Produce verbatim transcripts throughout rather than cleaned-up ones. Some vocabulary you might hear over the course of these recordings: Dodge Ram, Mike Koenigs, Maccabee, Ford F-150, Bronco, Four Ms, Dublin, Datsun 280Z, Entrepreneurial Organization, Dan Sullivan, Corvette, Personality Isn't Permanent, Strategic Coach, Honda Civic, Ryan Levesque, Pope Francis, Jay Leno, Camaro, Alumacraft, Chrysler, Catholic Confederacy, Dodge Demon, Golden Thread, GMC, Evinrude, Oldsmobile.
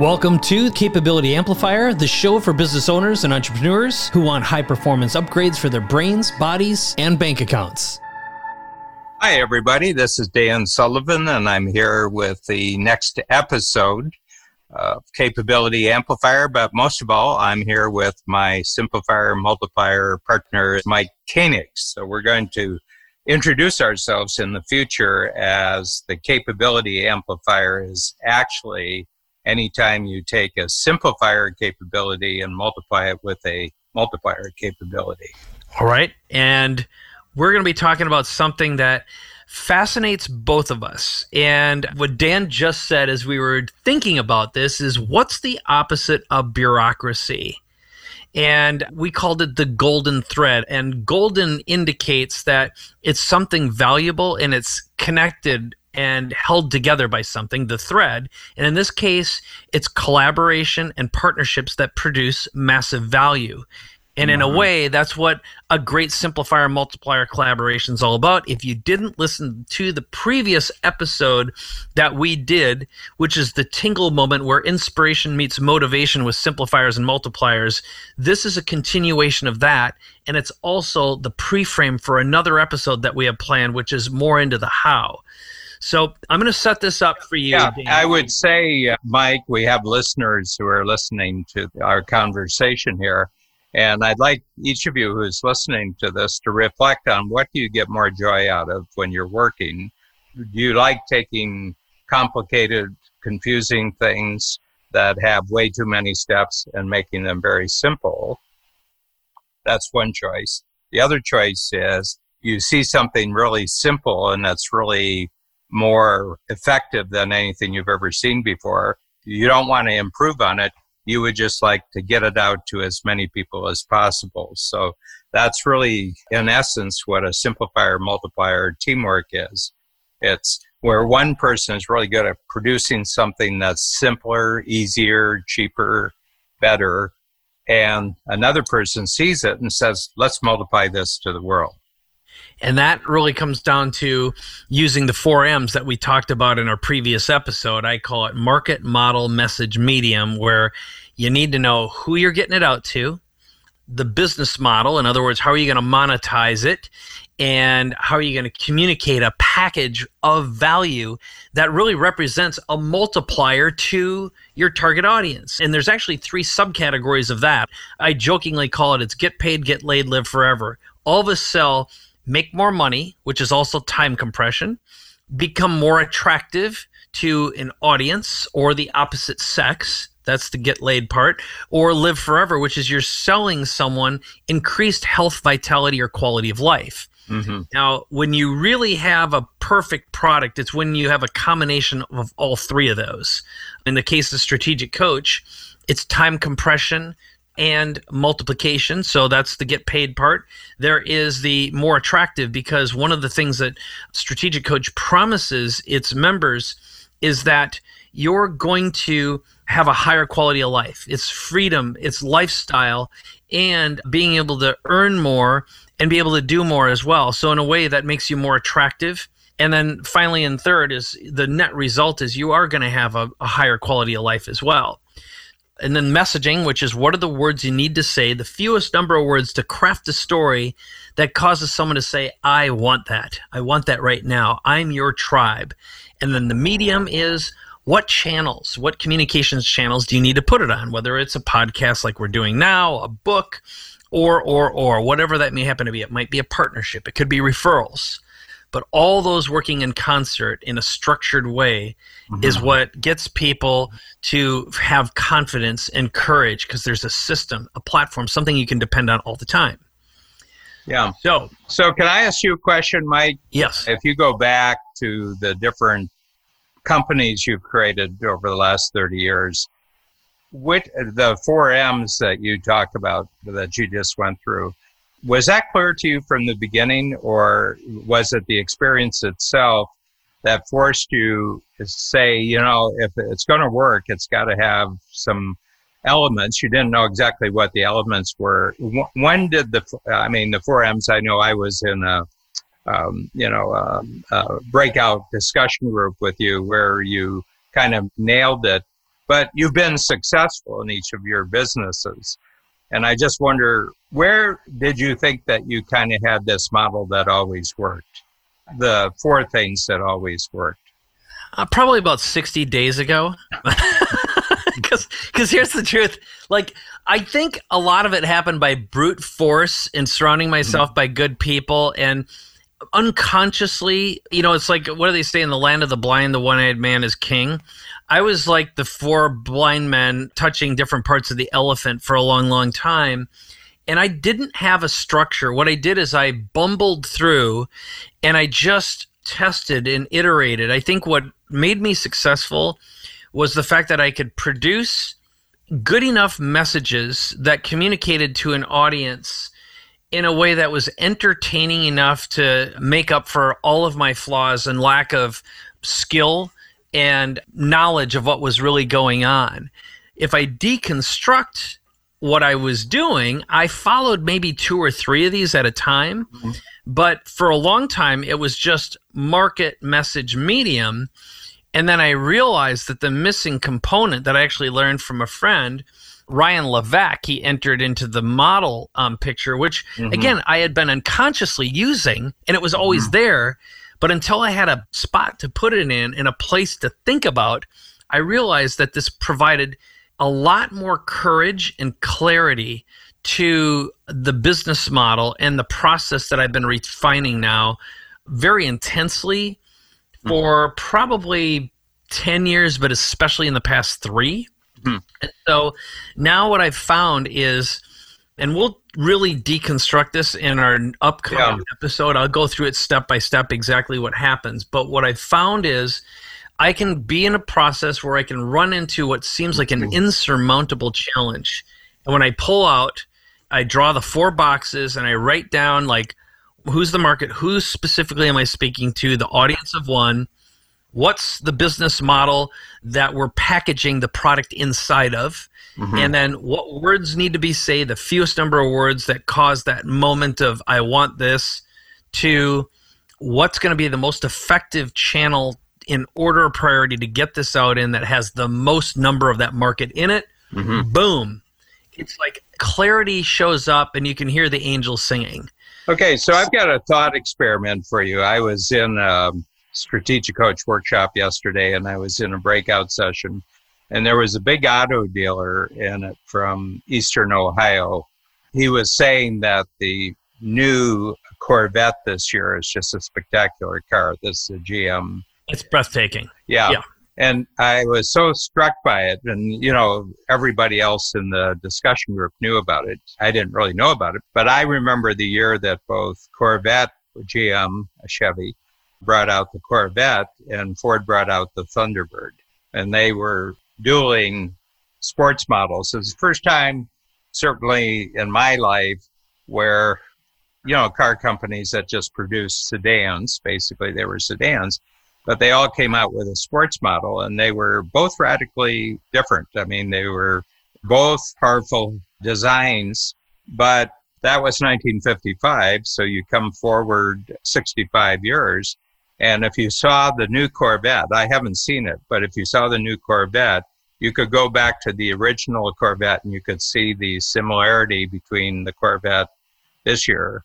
Welcome to Capability Amplifier, the show for business owners and entrepreneurs who want high-performance upgrades for their brains, bodies, and bank accounts. Hi, everybody. This is Dan Sullivan, and I'm here with the next episode of Capability Amplifier. But most of all, I'm here with my Simplifier Multiplier partner, Mike Koenigs. So we're going to introduce ourselves in the future as the Capability Amplifier is actually anytime you take a simplifier capability and multiply it with a multiplier capability. All right. And we're going to be talking about something that fascinates both of us. And what Dan just said as we were thinking about this is, what's the opposite of bureaucracy? And we called it the golden thread. And golden indicates that it's something valuable and it's connected and held together by something, the thread. And in this case, it's collaboration and partnerships that produce massive value. And in a way, that's what a great simplifier multiplier collaboration is all about. If you didn't listen to the previous episode that we did, which is the tingle moment where inspiration meets motivation with simplifiers and multipliers, this is a continuation of that. And it's also the pre-frame for another episode that we have planned, which is more into the how. So I'm going to set this up for you. Yeah, Dan. I would say, Mike, we have listeners who are listening to our conversation here. And I'd like each of you who's listening to this to reflect on, what do you get more joy out of when you're working? Do you like taking complicated, confusing things that have way too many steps and making them very simple? That's one choice. The other choice is you see something really simple and that's really more effective than anything you've ever seen before. You don't want to improve on it. You would just like to get it out to as many people as possible. So that's really, in essence, what a simplifier multiplier teamwork is. It's where one person is really good at producing something that's simpler, easier, cheaper, better, and another person sees it and says, let's multiply this to the world. And that really comes down to using the four Ms that we talked about in our previous episode. I call it market, model, message, medium, where you need to know who you're getting it out to, the business model, in other words, how are you going to monetize it, and how are you going to communicate a package of value that really represents a multiplier to your target audience. And there's actually three subcategories of that. I jokingly call it, it's get paid, get laid, live forever. All of us sell make more money, which is also time compression, become more attractive to an audience or the opposite sex, that's the get laid part, or live forever, which is you're selling someone increased health, vitality, or quality of life. Mm-hmm. Now, when you really have a perfect product, it's when you have a combination of all three of those. In the case of Strategic Coach, it's time compression and multiplication, so that's the get paid part. There is the more attractive, because one of the things that Strategic Coach promises its members is that you're going to have a higher quality of life. It's freedom, it's lifestyle, and being able to earn more and be able to do more as well. So in a way, that makes you more attractive. And then finally, in third, is the net result is you are going to have a, a higher quality of life as well. And then messaging, which is what are the words you need to say, the fewest number of words to craft a story that causes someone to say, I want that. I want that right now. I'm your tribe. And then the medium is what channels, what communications channels do you need to put it on, whether it's a podcast like we're doing now, a book, or, or, or, whatever that may happen to be. It might be a partnership. It could be referrals. But all those working in concert in a structured way mm-hmm. is what gets people to have confidence and courage, because there's a system, a platform, something you can depend on all the time. Yeah. So, so can I ask you a question, Mike? Yes. If you go back to the different companies you've created over the last thirty years, with the four Ms that you talked about that you just went through, was that clear to you from the beginning, or was it the experience itself that forced you to say, you know, if it's going to work, it's got to have some elements? You didn't know exactly what the elements were. When did the, I mean, the four Ms, I know I was in a, um, you know, a, a breakout discussion group with you where you kind of nailed it. but you've been successful in each of your businesses. And I just wonder, where did you think that you kind of had this model that always worked? The four things that always worked. Uh, probably about sixty days ago. Because because here's the truth. Like, I think a lot of it happened by brute force and surrounding myself by good people. And unconsciously, you know, it's like, what do they say? In the land of the blind, the one-eyed man is king. I was like the four blind men touching different parts of the elephant for a long, long time. And I didn't have a structure. What I did is I bumbled through and I just tested and iterated. I think what made me successful was the fact that I could produce good enough messages that communicated to an audience in a way that was entertaining enough to make up for all of my flaws and lack of skill and knowledge of what was really going on. If I deconstruct what I was doing, I followed maybe two or three of these at a time. Mm-hmm. But for a long time, it was just market, message, medium. And then I realized that the missing component that I actually learned from a friend, Ryan Levesque, he entered into the model um, picture, which, mm-hmm. again, I had been unconsciously using, and it was always mm-hmm. there. But until I had a spot to put it in and a place to think about, I realized that this provided a lot more courage and clarity to the business model and the process that I've been refining now very intensely for probably ten years, but especially in the past three. Hmm. And so now what I've found is, and we'll really deconstruct this in our upcoming yeah. episode. I'll go through it step by step exactly what happens. But what I've found is I can be in a process where I can run into what seems like an insurmountable challenge. And when I pull out, I draw the four boxes and I write down like, who's the market? Who specifically am I speaking to? The audience of one. What's the business model that we're packaging the product inside of? Mm-hmm. And then what words need to be said, the fewest number of words that cause that moment of I want this, to what's going to be the most effective channel in order of priority to get this out in that has the most number of that market in it. Mm-hmm. Boom. It's like clarity shows up and you can hear the angels singing. Okay, so I've got a thought experiment for you. I was in a Strategic Coach workshop yesterday, and I was in a breakout session, and there was a big auto dealer in it from Eastern Ohio. He was saying that the new Corvette this year is just a spectacular car. This is a G M. It's breathtaking. Yeah. yeah. And I was so struck by it, and, you know, everybody else in the discussion group knew about it. I didn't really know about it, but I remember the year that both Corvette, G M, Chevy, brought out the Corvette, and Ford brought out the Thunderbird, and they were dueling sports models. It was the first time, certainly in my life, where, you know, car companies that just produced sedans, basically they were sedans, but they all came out with a sports model, and they were both radically different. I mean, they were both powerful designs, but that was nineteen fifty-five, so you come forward sixty-five years, and if you saw the new Corvette, I haven't seen it, but if you saw the new Corvette, you could go back to the original Corvette, and you could see the similarity between the Corvette this year.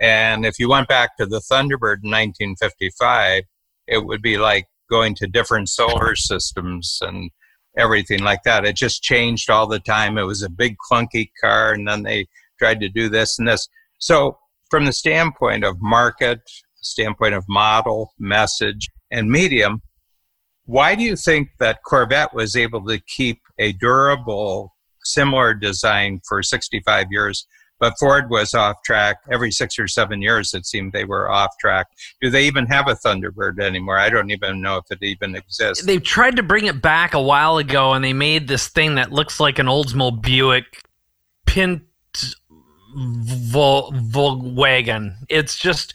And if you went back to the Thunderbird in nineteen fifty-five, it would be like going to different solar systems and everything like that. It just changed all the time. It was a big clunky car, and then they tried to do this and this. So from the standpoint of market, standpoint of model, message, and medium, why do you think that Corvette was able to keep a durable, similar design for sixty-five years? But Ford was off track. Every six or seven years, it seemed they were off track. Do they even have a Thunderbird anymore? I don't even know if it even exists. They tried to bring it back a while ago, and they made this thing that looks like an Oldsmobile Buick pin vol- vol- wagon. It's just,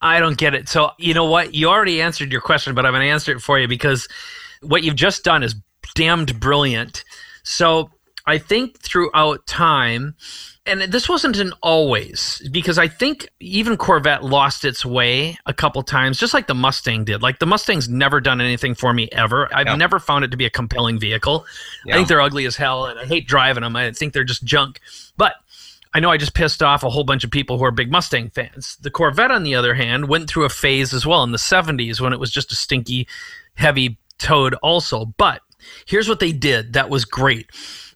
I don't get it. So you know what? You already answered your question, but I'm going to answer it for you because what you've just done is damned brilliant. So I think throughout time, And this wasn't an always, because I think even Corvette lost its way a couple times, just like the Mustang did. Like the Mustang's never done anything for me ever. I've yeah. never found it to be a compelling vehicle. Yeah. I think they're ugly as hell, and I hate driving them. I think they're just junk. But I know I just pissed off a whole bunch of people who are big Mustang fans. The Corvette, on the other hand, went through a phase as well in the seventies when it was just a stinky, heavy toad also. But here's what they did that was great.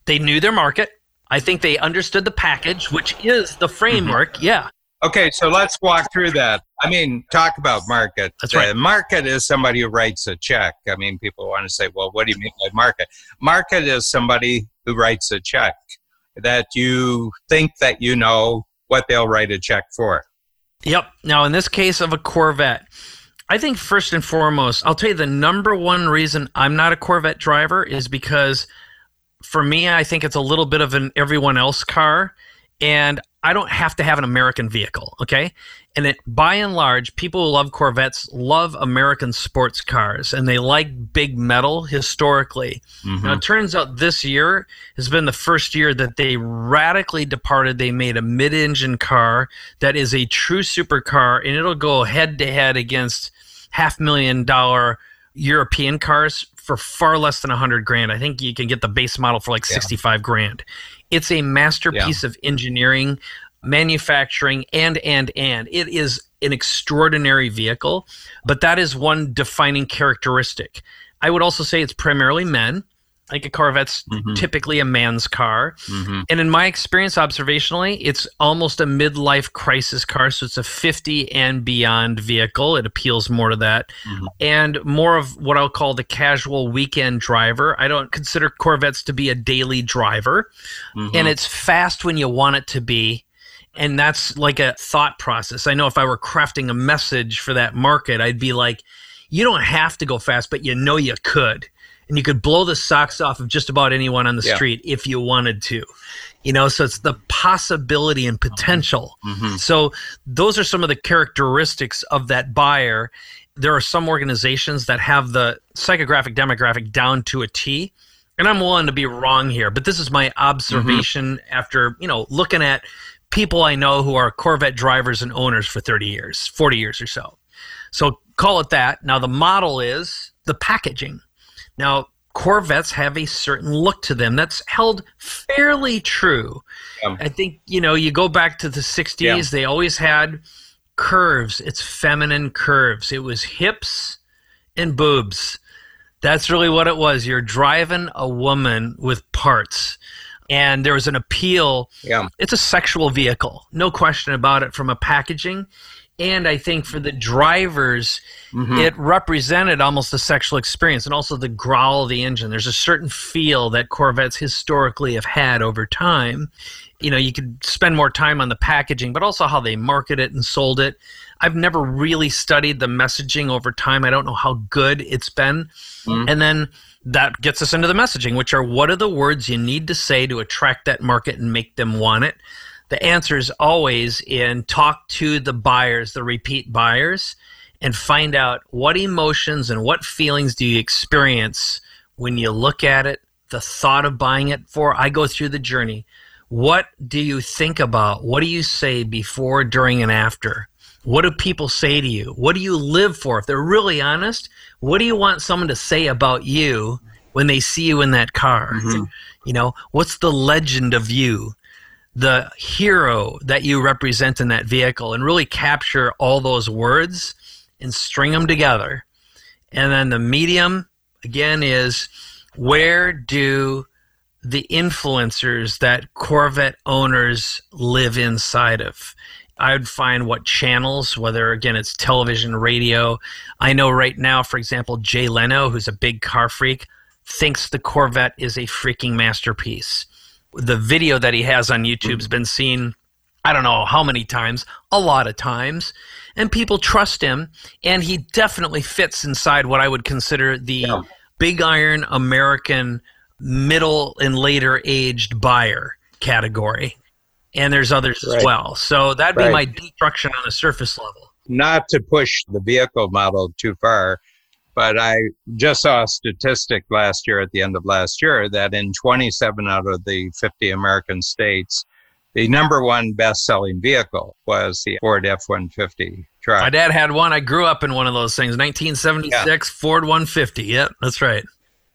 They knew their market. I think they understood the package, which is the framework. Mm-hmm. Yeah. Okay, so let's walk through that. I mean, talk about market. That's right. The market is somebody who writes a check. I mean, people want to say, well, what do you mean by market? Market is somebody who writes a check that you think that you know what they'll write a check for. Yep. Now, in this case of a Corvette, I think first and foremost, I'll tell you the number one reason I'm not a Corvette driver is because for me, I think it's a little bit of an everyone else car, and I don't have to have an American vehicle, okay? And it, by and large, people who love Corvettes love American sports cars, and they like big metal historically. Mm-hmm. Now, it turns out this year has been the first year that they radically departed. They made a mid-engine car that is a true supercar, and it'll go head-to-head against half-million-dollar European cars for far less than a hundred grand. I think you can get the base model for like yeah. sixty-five grand. It's a masterpiece yeah. of engineering, manufacturing, and, and, and. It is an extraordinary vehicle, but that is one defining characteristic. I would also say it's primarily men. Like a Corvette's mm-hmm. typically a man's car. Mm-hmm. And in my experience, observationally, it's almost a midlife crisis car. So it's a fifty and beyond vehicle. It appeals more to that. Mm-hmm. And more of what I'll call the casual weekend driver. I don't consider Corvettes to be a daily driver. Mm-hmm. And it's fast when you want it to be. And that's like a thought process. I know if I were crafting a message for that market, I'd be like, you don't have to go fast, but you know you could. And you could blow the socks off of just about anyone on the yeah. street if you wanted to. You know, so it's the possibility and potential. Mm-hmm. So those are some of the characteristics of that buyer. There are some organizations that have the psychographic demographic down to a T. And I'm willing to be wrong here, but this is my observation mm-hmm. after, you know, looking at people I know who are Corvette drivers and owners for thirty years, forty years or so. So call it that. Now the model is the packaging. Now, Corvettes have a certain look to them that's held fairly true. Um, I think, you know, you go back to the sixties, yeah. they always had curves. It's feminine curves. It was hips and boobs. That's really what it was. You're driving a woman with parts. And there was an appeal. Yeah. It's a sexual vehicle, no question about it, from a packaging. And I think for the drivers, mm-hmm. it represented almost a sexual experience, and also the growl of the engine. There's a certain feel that Corvettes historically have had over time. You know, you could spend more time on the packaging, but also how they market it and sold it. I've never really studied the messaging over time. I don't know how good it's been. Mm-hmm. And then that gets us into the messaging, which are what are the words you need to say to attract that market and make them want it? The answer is always in talk to the buyers, the repeat buyers, and find out what emotions and what feelings do you experience when you look at it, the thought of buying it for. I go through the journey. What do you think about? What do you say before, during, and after? What do people say to you? What do you live for? If they're really honest, what do you want someone to say about you when they see you in that car? Mm-hmm. You know, what's the legend of you? The hero that you represent in that vehicle, and really capture all those words and string them together. And then the medium, again, is where do the influencers that Corvette owners live inside of? I would find what channels, whether, again, it's television, radio. I know right now, for example, Jay Leno, who's a big car freak, thinks the Corvette is a freaking masterpiece. The video that he has on YouTube's been seen, I don't know how many times, a lot of times, and people trust him, and he definitely fits inside what I would consider the yeah. big iron American middle and later aged buyer category, and there's others right. as well. So that'd right. be my destruction on a surface level. Not to push the vehicle model too far, but I just saw a statistic last year, at the end of last year, that in twenty-seven out of the fifty American states, The number one best-selling vehicle was the Ford F one fifty truck. My dad had one. I grew up in one of those things, nineteen seventy-six yeah. Ford one fifty. Yep, that's right.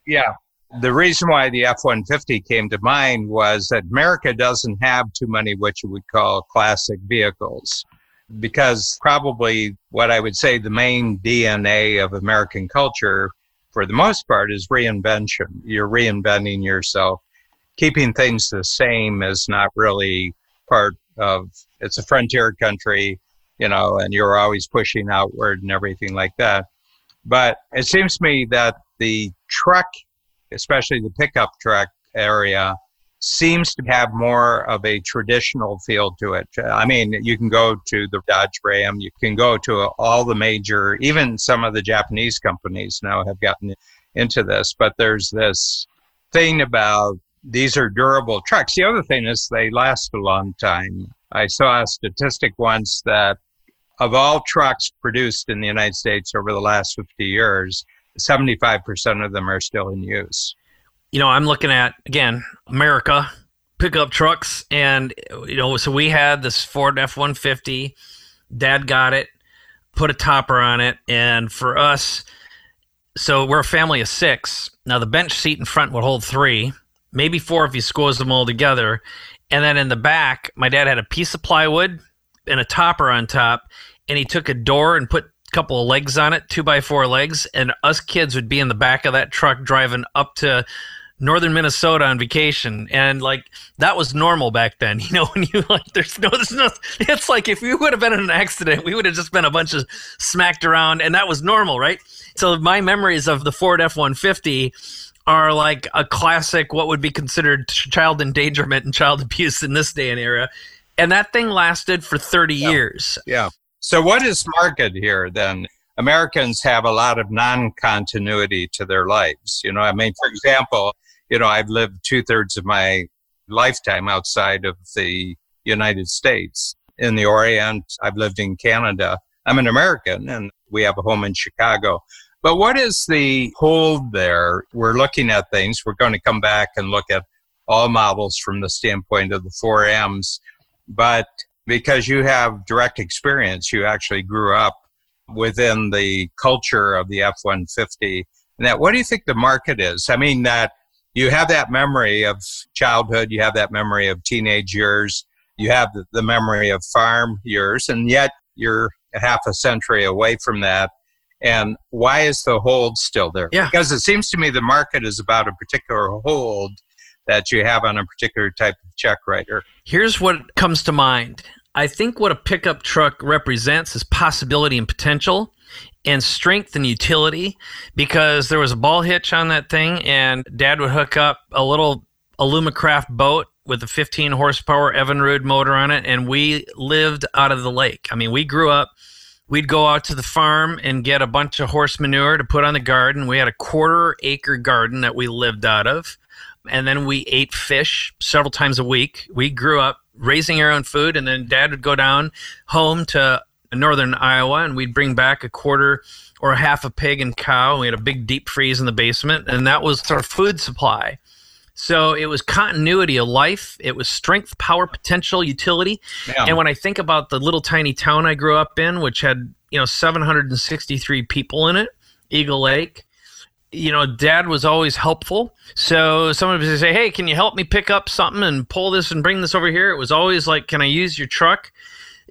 Yeah. The reason why the F one fifty came to mind was that America doesn't have too many what you would call classic vehicles, because probably what I would say the main D N A of American culture, for the most part, is reinvention. You're reinventing yourself. Keeping things the same is not really part of, it's a frontier country, you know, and you're always pushing outward and everything like that. But it seems to me that the truck, especially the pickup truck area, seems to have more of a traditional feel to it. I mean, you can go to the Dodge Ram, you can go to all the major, even some of the Japanese companies now have gotten into this, but there's this thing about these are durable trucks. The other thing is they last a long time. I saw a statistic once that of all trucks produced in the United States over the last fifty years, seventy-five percent of them are still in use. You know, I'm looking at, again, America, pickup trucks. And, you know, so we had this Ford F one fifty. Dad got it, put a topper on it. And for us, so we're a family of six. Now, the bench seat in front would hold three, maybe four if you squeeze them all together. And then in the back, my dad had a piece of plywood and a topper on top. And he took a door and put a couple of legs on it, two by four legs. And us kids would be in the back of that truck driving up to northern Minnesota on vacation. And like, that was normal back then. You know, when you like, there's no, there's no, it's like if we would have been in an accident, we would have just been a bunch of smacked around, and that was normal, right? So my memories of the Ford F one fifty are like a classic, what would be considered child endangerment and child abuse in this day and era. And that thing lasted for thirty yeah. years. Yeah. So what is market here then? Americans have a lot of non-continuity to their lives. You know, I mean, for example, you know, I've lived two-thirds of my lifetime outside of the United States. In the Orient, I've lived in Canada. I'm an American, and we have a home in Chicago. But what is the hold there? We're looking at things. We're going to come back and look at all models from the standpoint of the Four Ms. But because you have direct experience, you actually grew up within the culture of the F one fifty. And that, what do you think the market is? I mean, that you have that memory of childhood, you have that memory of teenage years, you have the memory of farm years, and yet you're half a century away from that. And why is the hold still there? Yeah. Because it seems to me the market is about a particular hold that you have on a particular type of check writer. Here's what comes to mind. I think what a pickup truck represents is possibility and potential, and strength and utility, because there was a ball hitch on that thing, and Dad would hook up a little Alumacraft boat with a fifteen horsepower Evinrude motor on it, and we lived out of the lake. I mean, we grew up, we'd go out to the farm and get a bunch of horse manure to put on the garden. We had a quarter acre garden that we lived out of, and then we ate fish several times a week. We grew up raising our own food, and then Dad would go down home to northern Iowa, and we'd bring back a quarter or a half a pig and cow. We had a big deep freeze in the basement, and that was our food supply. So it was continuity of life. It was strength, power, potential, utility. Yeah. And when I think about the little tiny town I grew up in, which had, you know, seven hundred sixty-three people in it, Eagle Lake, you know, Dad was always helpful. So someone would say, hey, can you help me pick up something and pull this and bring this over here? It was always like, can I use your truck?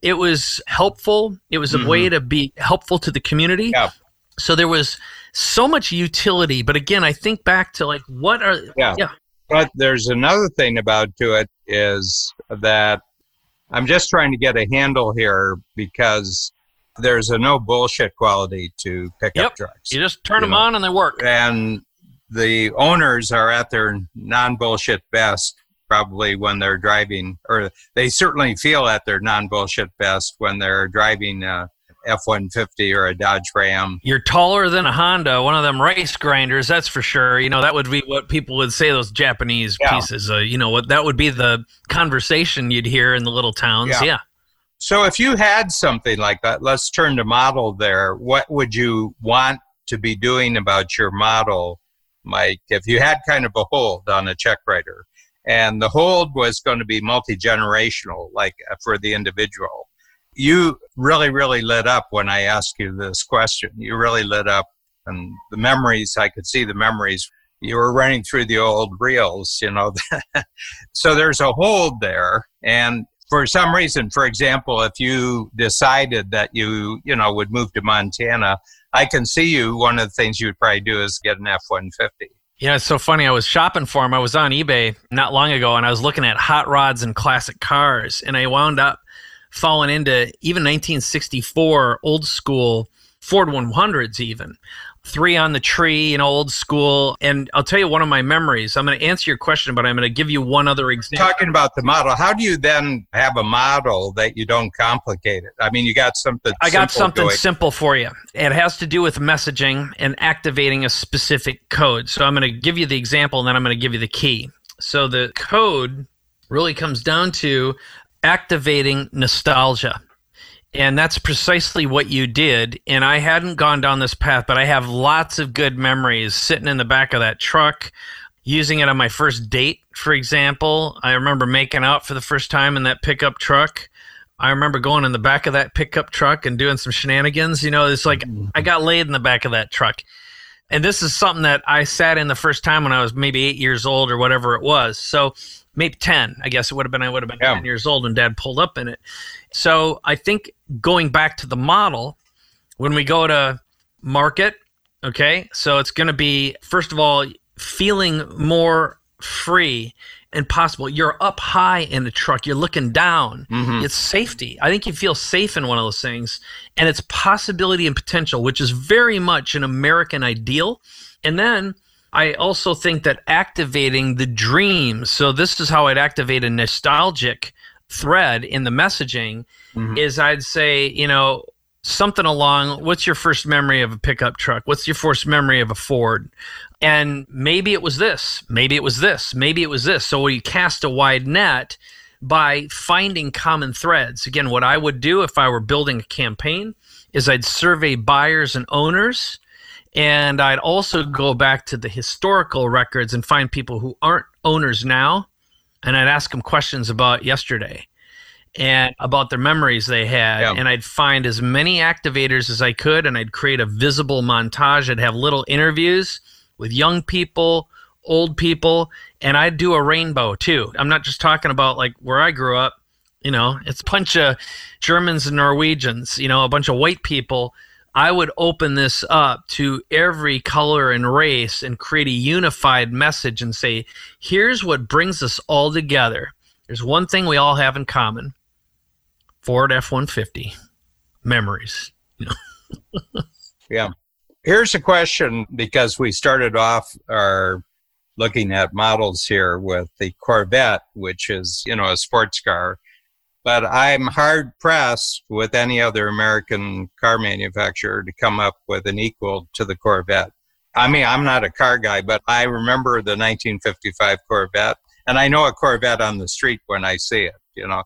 It was helpful. It was a mm-hmm. way to be helpful to the community. Yeah. So there was so much utility. But again, I think back to like, what are... Yeah. yeah. But there's another thing about to it is that I'm just trying to get a handle here, because there's a no bullshit quality to pickup yep. trucks. You just turn you them know? on and they work. And the owners are at their non-bullshit best probably when they're driving, or they certainly feel at their non-bullshit best when they're driving a F one fifty or a Dodge Ram. You're taller than a Honda, one of them race grinders, that's for sure. You know, that would be what people would say, those Japanese yeah. pieces. Uh, you know, what that would be the conversation you'd hear in the little towns. Yeah. yeah. So if you had something like that, let's turn to model there. What would you want to be doing about your model, Mike, if you had kind of a hold on a check writer? And the hold was going to be multi-generational, like for the individual. You really, really lit up when I asked you this question. You really lit up. And the memories, I could see the memories. You were running through the old reels, you know. So there's a hold there. And for some reason, for example, if you decided that you, you know, would move to Montana, I can see you. One of the things you would probably do is get an F one fifty. Yeah, it's so funny. I was shopping for them. I was on eBay not long ago, and I was looking at hot rods and classic cars, and I wound up falling into even nineteen sixty-four old school Ford one hundreds, even three on the tree in old school. And I'll tell you one of my memories. I'm going to answer your question, but I'm going to give you one other example. Talking about the model, how do you then have a model that you don't complicate it? I mean, you got something I got something going. Simple for you. It has to do with messaging and activating a specific code. So I'm going to give you the example, and then I'm going to give you the key. So the code really comes down to activating nostalgia. And that's precisely what you did. And I hadn't gone down this path, but I have lots of good memories sitting in the back of that truck, using it on my first date, for example. I remember making out for the first time in that pickup truck. I remember going in the back of that pickup truck and doing some shenanigans. You know, it's like I got laid in the back of that truck. And this is something that I sat in the first time when I was maybe eight years old or whatever it was. So maybe ten, I guess it would have been. I would have been yeah. ten years old when Dad pulled up in it. So I think going back to the model, when we go to market, okay, so it's going to be, first of all, feeling more free and possible. You're up high in the truck. You're looking down. Mm-hmm. It's safety. I think you feel safe in one of those things. And it's possibility and potential, which is very much an American ideal. And then I also think that activating the dream, so this is how I'd activate a nostalgic thread in the messaging, mm-hmm. is I'd say, you know, something along, what's your first memory of a pickup truck? What's your first memory of a Ford? And maybe it was this, maybe it was this, maybe it was this. So we cast a wide net by finding common threads. Again, what I would do if I were building a campaign is I'd survey buyers and owners. And I'd also go back to the historical records and find people who aren't owners now. And I'd ask them questions about yesterday and about their memories they had. Yeah. And I'd find as many activators as I could. And I'd create a visible montage. I'd have little interviews with young people, old people. And I'd do a rainbow too. I'm not just talking about like where I grew up. You know, it's a bunch of Germans and Norwegians, you know, a bunch of white people. I would open this up to every color and race and create a unified message and say, here's what brings us all together. There's one thing we all have in common. Ford F one fifty. Memories. Yeah. Here's a question, because we started off our looking at models here with the Corvette, which is, you know, a sports car. But I'm hard-pressed with any other American car manufacturer to come up with an equal to the Corvette. I mean, I'm not a car guy, but I remember the nineteen fifty-five Corvette, and I know a Corvette on the street when I see it, you know.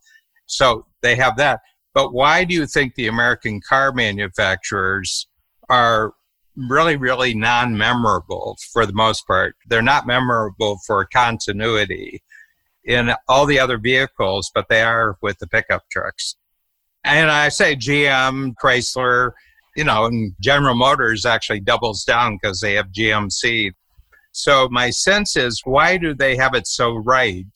So they have that. But why do you think the American car manufacturers are really, really non-memorable for the most part? They're not memorable for continuity in all the other vehicles, but they are with the pickup trucks. And I say G M, Chrysler, you know, and General Motors actually doubles down because they have G M C. So my sense is, why do they have it so right?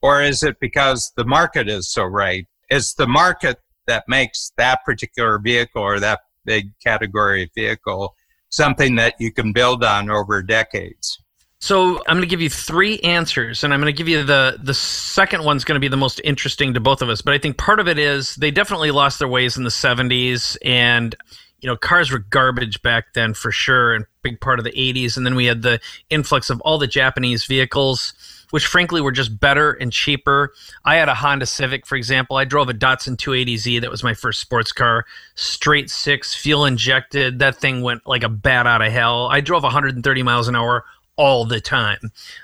Or is it because the market is so right? It's the market that makes that particular vehicle or that big category of vehicle something that you can build on over decades. So I'm going to give you three answers, and I'm going to give you the the second one's going to be the most interesting to both of us. But I think part of it is they definitely lost their ways in the seventies, and you know, cars were garbage back then for sure, and big part of the eighties. And then we had the influx of all the Japanese vehicles, which frankly were just better and cheaper. I had a Honda Civic, for example. I drove a Datsun two eighty Z. That was my first sports car, straight six, fuel injected. That thing went like a bat out of hell. I drove one hundred thirty miles an hour all the time.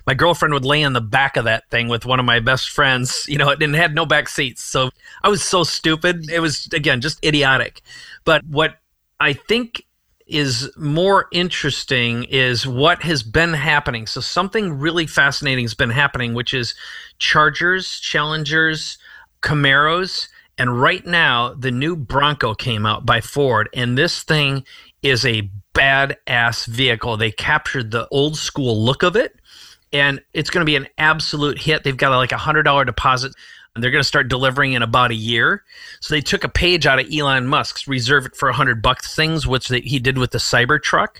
My girlfriend would lay on the back of that thing with one of my best friends. You know, it didn't have no back seats. So I was so stupid. It was, again, just idiotic. But what I think is more interesting is what has been happening. So something really fascinating has been happening, which is Chargers, Challengers, Camaros, and right now the new Bronco came out by Ford, and this thing is a badass vehicle. They captured the old school look of it, and it's going to be an absolute hit. They've got like a one hundred dollar deposit. They're going to start delivering in about a year. So they took a page out of Elon Musk's reserve it for one hundred bucks things, which they, he did with the Cybertruck.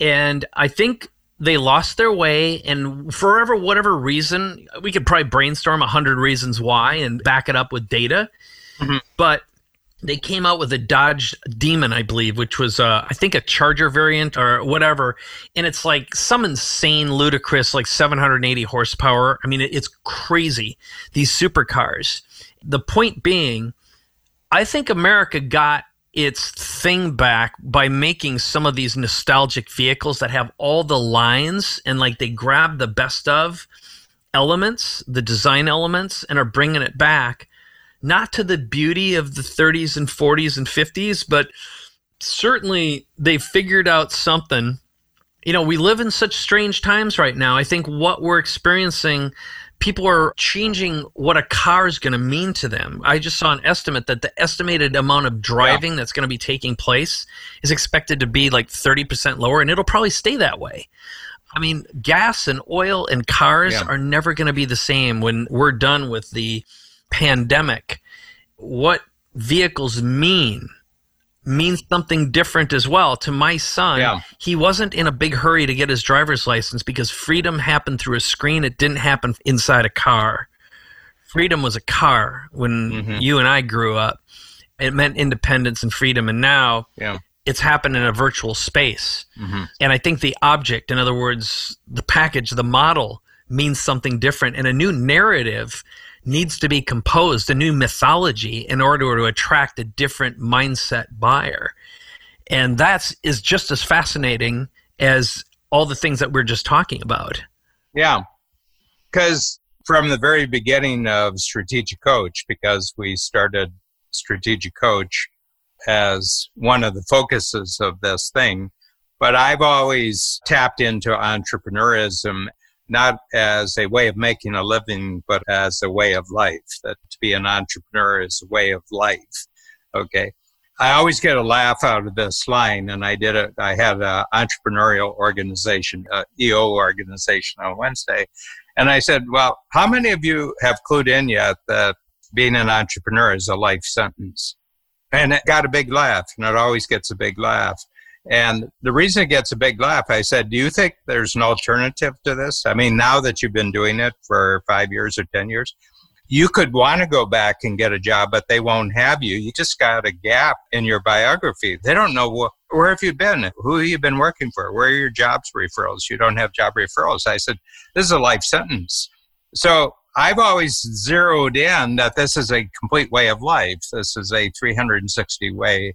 And I think they lost their way. And forever, whatever reason, we could probably brainstorm one hundred reasons why and back it up with data. Mm-hmm. But they came out with a Dodge Demon, I believe, which was, uh, I think, a Charger variant or whatever. And it's like some insane, ludicrous, like seven hundred eighty horsepower. I mean, it's crazy, these supercars. The point being, I think America got its thing back by making some of these nostalgic vehicles that have all the lines and like they grab the best of elements, the design elements, and are bringing it back. Not to the beauty of the thirties and forties and fifties, but certainly they figured out something. You know, we live in such strange times right now. I think what we're experiencing, people are changing what a car is going to mean to them. I just saw an estimate that the estimated amount of driving yeah. that's going to be taking place is expected to be like thirty percent lower, and it'll probably stay that way. I mean, gas and oil and cars yeah. are never going to be the same when we're done with the pandemic. What vehicles mean means something different as well. To my son, yeah. he wasn't in a big hurry to get his driver's license because freedom happened through a screen. It didn't happen inside a car. Freedom was a car when mm-hmm. you and I grew up. It meant independence and freedom, and now yeah. it's happened in a virtual space. Mm-hmm. And I think the object, in other words, the package, the model, means something different, and a new narrative needs to be composed, a new mythology, in order to attract a different mindset buyer. And that is just as fascinating as all the things that we're just talking about. Yeah, because from the very beginning of Strategic Coach, because we started Strategic Coach as one of the focuses of this thing, but I've always tapped into entrepreneurism, not as a way of making a living, but as a way of life. That to be an entrepreneur is a way of life. Okay. I always get a laugh out of this line, and I did it. I had an entrepreneurial organization, an E O organization on Wednesday. And I said, well, how many of you have clued in yet that being an entrepreneur is a life sentence? And it got a big laugh, and it always gets a big laugh. And the reason it gets a big laugh, I said, do you think there's an alternative to this? I mean, now that you've been doing it for five years or ten years, you could want to go back and get a job, but they won't have you. You just got a gap in your biography. They don't know what, where have you been? Who have you been working for? Where are your jobs referrals? You don't have job referrals. I said, this is a life sentence. So I've always zeroed in that this is a complete way of life. This is a three hundred sixty way.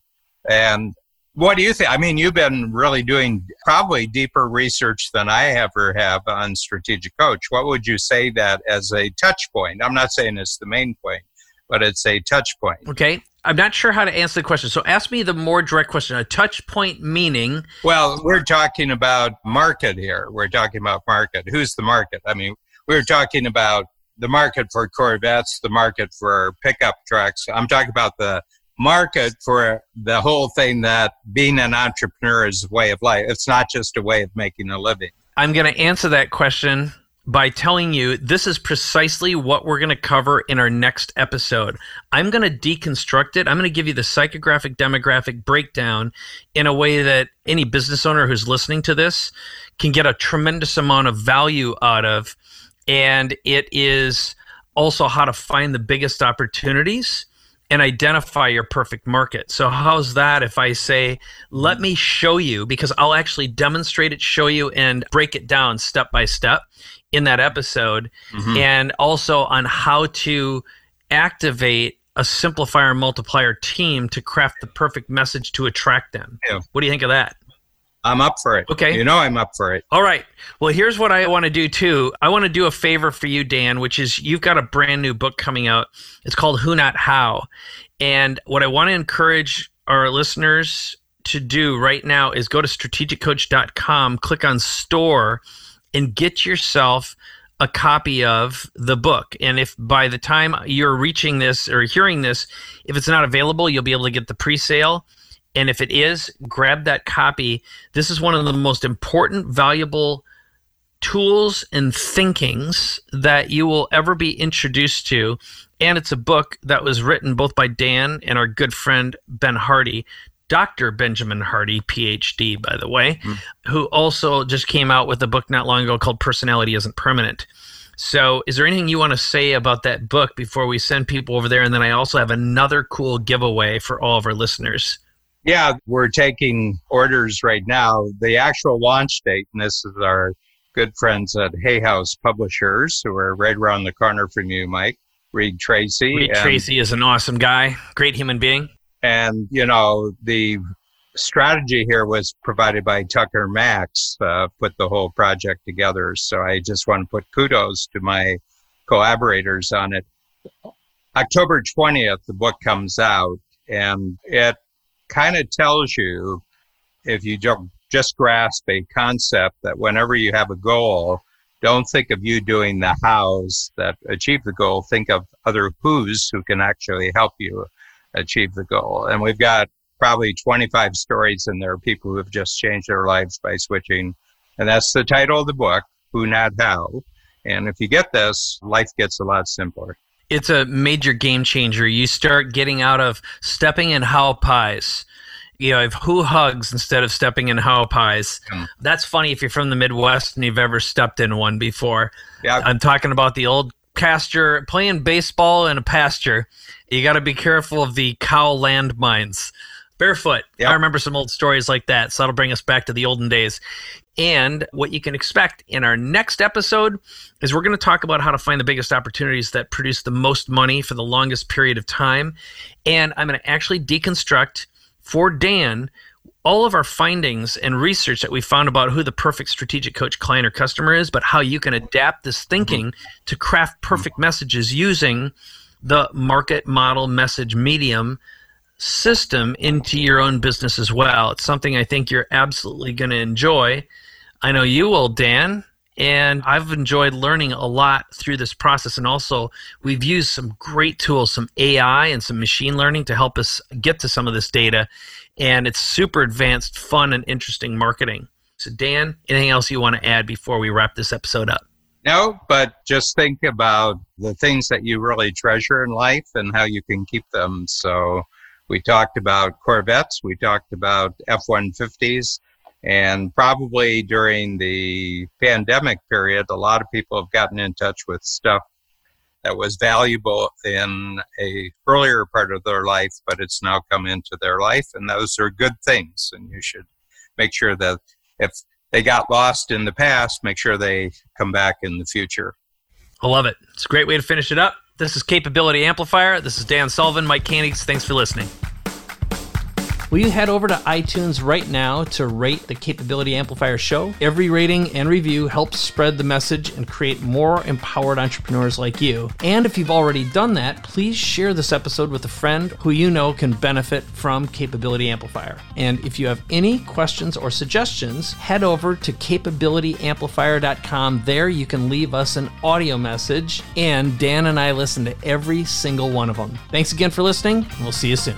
And what do you think? I mean, you've been really doing probably deeper research than I ever have on Strategic Coach. What would you say that as a touch point? I'm not saying it's the main point, but it's a touch point. Okay. I'm not sure how to answer the question. So ask me the more direct question. A touch point meaning? Well, we're talking about market here. We're talking about market. Who's the market? I mean, we're talking about the market for Corvettes, the market for pickup trucks. I'm talking about the market for the whole thing, that being an entrepreneur is a way of life. It's not just a way of making a living. I'm going to answer that question by telling you this is precisely what we're going to cover in our next episode. I'm going to deconstruct it. I'm going to give you the psychographic demographic breakdown in a way that any business owner who's listening to this can get a tremendous amount of value out of. And it is also how to find the biggest opportunities and identify your perfect market. So how's that if I say, let me show you, because I'll actually demonstrate it, show you, and break it down step by step in that episode, mm-hmm. and also on how to activate a Simplifier Multiplier team to craft the perfect message to attract them. Yeah. What do you think of that? I'm up for it. Okay. You know I'm up for it. All right. Well, here's what I want to do too. I want to do a favor for you, Dan, which is you've got a brand new book coming out. It's called Who Not How. And what I want to encourage our listeners to do right now is go to strategic coach dot com, click on store, and get yourself a copy of the book. And if by the time you're reaching this or hearing this, if it's not available, you'll be able to get the pre-sale. And if it is, grab that copy. This is one of the most important, valuable tools and thinkings that you will ever be introduced to. And it's a book that was written both by Dan and our good friend Ben Hardy, Doctor Benjamin Hardy, P H D, by the way, mm. who also just came out with a book not long ago called Personality Isn't Permanent. So is there anything you want to say about that book before we send people over there? And then I also have another cool giveaway for all of our listeners. Yeah, we're taking orders right now. The actual launch date, and this is our good friends at Hay House Publishers, who are right around the corner from you, Mike, Reed Tracy. Reed and, Tracy is an awesome guy, great human being. And, you know, the strategy here was provided by Tucker Max, uh, put the whole project together. So I just want to put kudos to my collaborators on it. October twentieth, the book comes out, and it kind of tells you, if you don't just grasp a concept, that whenever you have a goal, don't think of you doing the hows that achieve the goal. Think of other who's who can actually help you achieve the goal. And we've got probably twenty-five stories in there, people who have just changed their lives by switching. And that's the title of the book, Who Not How. And if you get this, life gets a lot simpler. It's a major game changer. You start getting out of stepping in how pies. You know, I have who hugs instead of stepping in how pies. Mm. That's funny if you're from the Midwest and you've ever stepped in one before. Yeah. I'm talking about the old pasture, playing baseball in a pasture. You got to be careful of the cow landmines. Barefoot. Yep. I remember some old stories like that, so that'll bring us back to the olden days. And what you can expect in our next episode is we're going to talk about how to find the biggest opportunities that produce the most money for the longest period of time. And I'm going to actually deconstruct for Dan all of our findings and research that we found about who the perfect strategic coach client or customer is, but how you can adapt this thinking to craft perfect messages using the market model message medium system into your own business as well. It's something I think you're absolutely going to enjoy. I know you will, Dan, and I've enjoyed learning a lot through this process. And also, we've used some great tools, some A I and some machine learning to help us get to some of this data. And it's super advanced, fun, and interesting marketing. So, Dan, anything else you want to add before we wrap this episode up? No, but just think about the things that you really treasure in life and how you can keep them. So we talked about Corvettes, we talked about F one fifties, and probably during the pandemic period, a lot of people have gotten in touch with stuff that was valuable in a earlier part of their life, but it's now come into their life, and those are good things. And you should make sure that if they got lost in the past, make sure they come back in the future. I love it. It's a great way to finish it up. This is Capability Amplifier. This is Dan Sullivan, Mike Koenigs. Thanks for listening. Will you head over to iTunes right now to rate the Capability Amplifier show? Every rating and review helps spread the message and create more empowered entrepreneurs like you. And if you've already done that, please share this episode with a friend who you know can benefit from Capability Amplifier. And if you have any questions or suggestions, head over to capability amplifier dot com. There you can leave us an audio message, and Dan and I listen to every single one of them. Thanks again for listening, and we'll see you soon.